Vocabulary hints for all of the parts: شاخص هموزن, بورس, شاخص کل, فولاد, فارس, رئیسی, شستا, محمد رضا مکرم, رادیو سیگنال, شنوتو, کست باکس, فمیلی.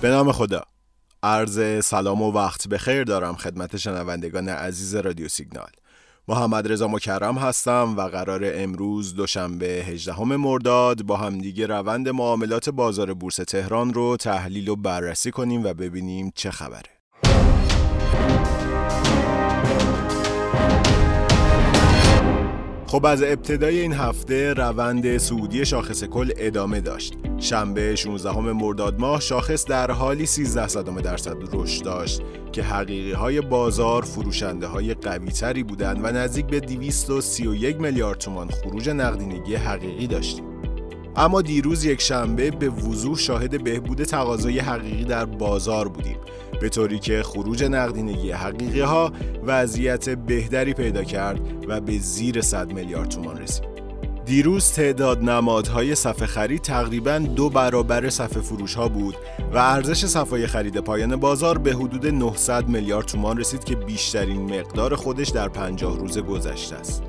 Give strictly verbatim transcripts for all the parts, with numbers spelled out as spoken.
به نام خدا. عرض سلام و وقت بخیر دارم خدمت شنوندگان عزیز رادیو سیگنال. محمد رضا مکرم هستم و قرار امروز دوشنبه هجدهم مرداد با همدیگه روند معاملات بازار بورس تهران رو تحلیل و بررسی کنیم و ببینیم چه خبره. خب از ابتدای این هفته روند صعودی شاخص کل ادامه داشت. شنبه شانزدهم مرداد ماه شاخص در حالی سیزده صدم درصد رشد داشت که حقیقی های بازار فروشنده های قوی تری بودند و نزدیک به دویست و سی و یک میلیارد تومان خروج نقدینگی حقیقی داشتیم. اما دیروز یک شنبه به وضوح شاهد بهبود تقاضای حقیقی در بازار بودیم، به طوری که خروج نقدینگی حقیقی ها وضعیت بهتری پیدا کرد و به زیر صد میلیارد تومان رسید. دیروز تعداد نمادهای صفحه خرید تقریباً دو برابر صفحه فروش ها بود و ارزش صفحه خرید پایان بازار به حدود نهصد میلیارد تومان رسید که بیشترین مقدار خودش در پنجاه روز گذشته است.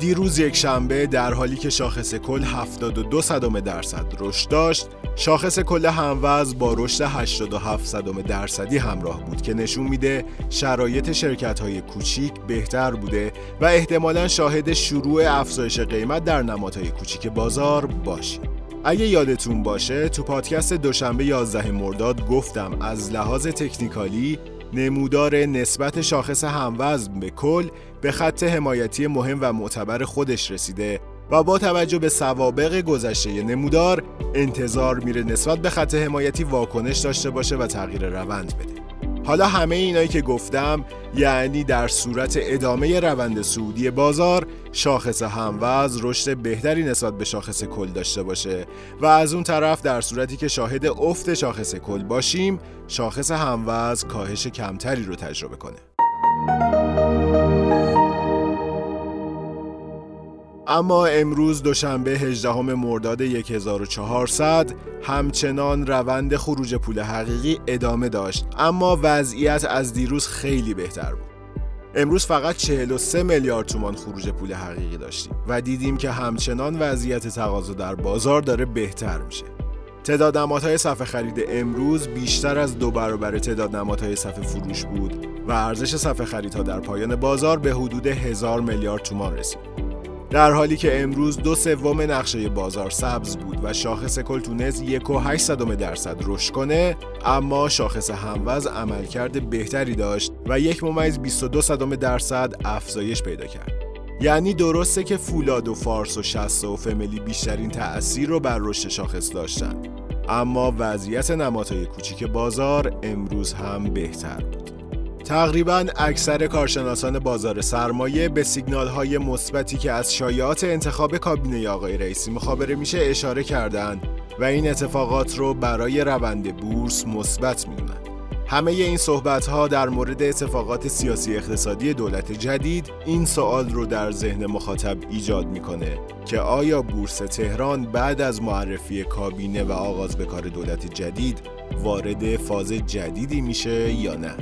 دیروز یک شنبه در حالی که شاخص کل هفتاد و دو صدم درصد رشد داشت، شاخص کل هموزن با رشد هشتاد و هفت صدم درصدی همراه بود که نشون میده شرایط شرکت‌های کوچیک بهتر بوده و احتمالاً شاهد شروع افزایش قیمت در نمادهای کوچیک بازار باشیم. اگه یادتون باشه تو پادکست دوشنبه یازدهم مرداد گفتم از لحاظ تکنیکالی نمودار نسبت شاخص هموزن به کل به خط حمایتی مهم و معتبر خودش رسیده و با توجه به سوابق گذشته نمودار انتظار میره نسبت به خط حمایتی واکنش داشته باشه و تغییر روند بده. حالا همه اینایی که گفتم یعنی در صورت ادامه روند صعودی بازار شاخص هموزن رشد بهتری نسبت به شاخص کل داشته باشه و از اون طرف در صورتی که شاهد افت شاخص کل باشیم شاخص هموزن کاهش کمتری رو تجربه کنه. اما امروز دوشنبه هجدهم مرداد هزار و چهارصد همچنان روند خروج پول حقیقی ادامه داشت، اما وضعیت از دیروز خیلی بهتر بود. امروز فقط چهل و سه میلیارد تومان خروج پول حقیقی داشتیم و دیدیم که همچنان وضعیت تقاضا در بازار داره بهتر میشه. تعداد نمادهای صفحه خرید امروز بیشتر از دو برابر تعداد نمادهای صفحه فروش بود و ارزش صفحه خریدها در پایان بازار به حدود هزار میلیارد تومان رسید. در حالی که امروز دو سوم نقشه بازار سبز بود و شاخص کل تونست یک و هشت صدم درصد رشد کنه، اما شاخص هموزن عملکرد بهتری داشت و یک ممیز بیست و دو صدم درصد افزایش پیدا کرد. یعنی درسته که فولاد و فارس و شستا و فمیلی بیشترین تأثیر رو بر رشد شاخص داشتن، اما وضعیت نمادهای کوچیک بازار امروز هم بهتر بود. تقریباً اکثر کارشناسان بازار سرمایه به سیگنال‌های مثبتی که از شایعات انتخاب کابینه آقای رئیسی مخابره میشه اشاره کردند و این اتفاقات رو برای روند بورس مثبت می‌دونند. همه این صحبت‌ها در مورد اتفاقات سیاسی اقتصادی دولت جدید این سوال رو در ذهن مخاطب ایجاد می‌کنه که آیا بورس تهران بعد از معرفی کابینه و آغاز به کار دولت جدید وارد فاز جدیدی میشه یا نه؟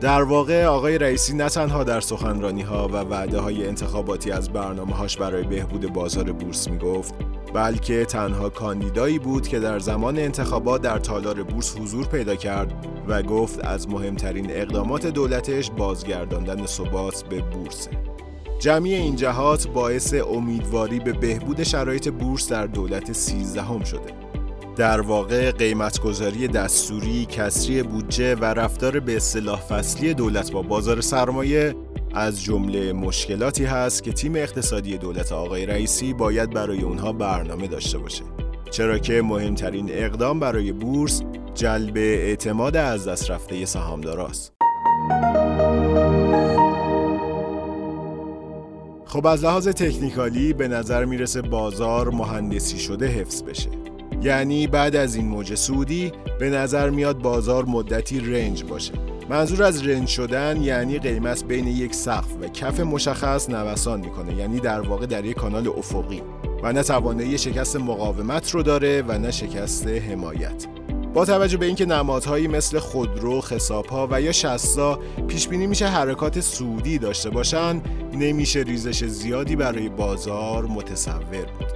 در واقع آقای رئیسی نه تنها در سخنرانی‌ها و وعده‌های انتخاباتی از برنامه‌هاش برای بهبود بازار بورس میگفت، بلکه تنها کاندیدایی بود که در زمان انتخابات در تالار بورس حضور پیدا کرد و گفت از مهمترین اقدامات دولتش بازگرداندن ثبات به بورس. جمعی این جهات باعث امیدواری به بهبود شرایط بورس در دولت سیزدهم شده. در واقع قیمت‌گذاری دستوری، کسری بودجه و رفتار به اصطلاح فصلی دولت با بازار سرمایه از جمله مشکلاتی هست که تیم اقتصادی دولت آقای رئیسی باید برای اونها برنامه داشته باشه، چرا که مهمترین اقدام برای بورس جلب اعتماد از دست رفته سهامداراست. خب از لحاظ تکنیکالی به نظر میرسه بازار مهندسی شده حفظ بشه. یعنی بعد از این موج صعودی به نظر میاد بازار مدتی رنج باشه. منظور از رنج شدن یعنی قیمت بین یک سقف و کف مشخص نوسان میکنه، یعنی در واقع در یک کانال افقی و نه توانایی شکست مقاومت رو داره و نه شکست حمایت. با توجه به اینکه نمادهایی مثل خودرو، خساب‌ها و یا شستا پیش بینی میشه حرکات صعودی داشته باشن، نمیشه ریزش زیادی برای بازار متصور بود.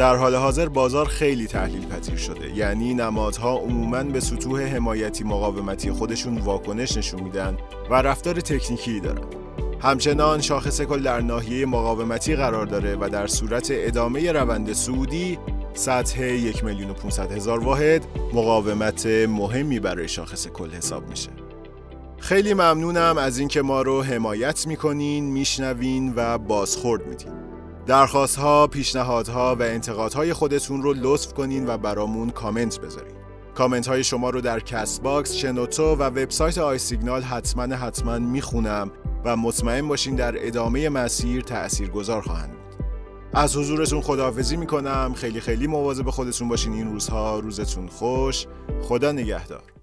در حال حاضر بازار خیلی تحلیل پذیر شده، یعنی نمادها عموماً به سطوح حمایتی مقاومتی خودشون واکنش نشون میدن و رفتار تکنیکی دارن. همچنان شاخص کل در ناحیه مقاومتی قرار داره و در صورت ادامه روند صعودی سطح یک میلیون و پانصد هزار واحد مقاومت مهمی برای شاخص کل حساب میشه. خیلی ممنونم از اینکه ما رو حمایت میکنین، میشنوین و بازخورد میدین. درخواست‌ها، پیشنهادها و انتقادهای خودتون رو لطف کنین و برامون کامنت بذارین. کامنت‌های شما رو در کست باکس، شنوتو و وبسایت آی سیگنال حتما حتما میخونم و مطمئن باشین در ادامه مسیر تأثیرگذار خواهند بود. از حضورتون خداحافظی میکنم. خیلی خیلی مواظب خودتون باشین این روزها. روزتون خوش. خدا نگهدار.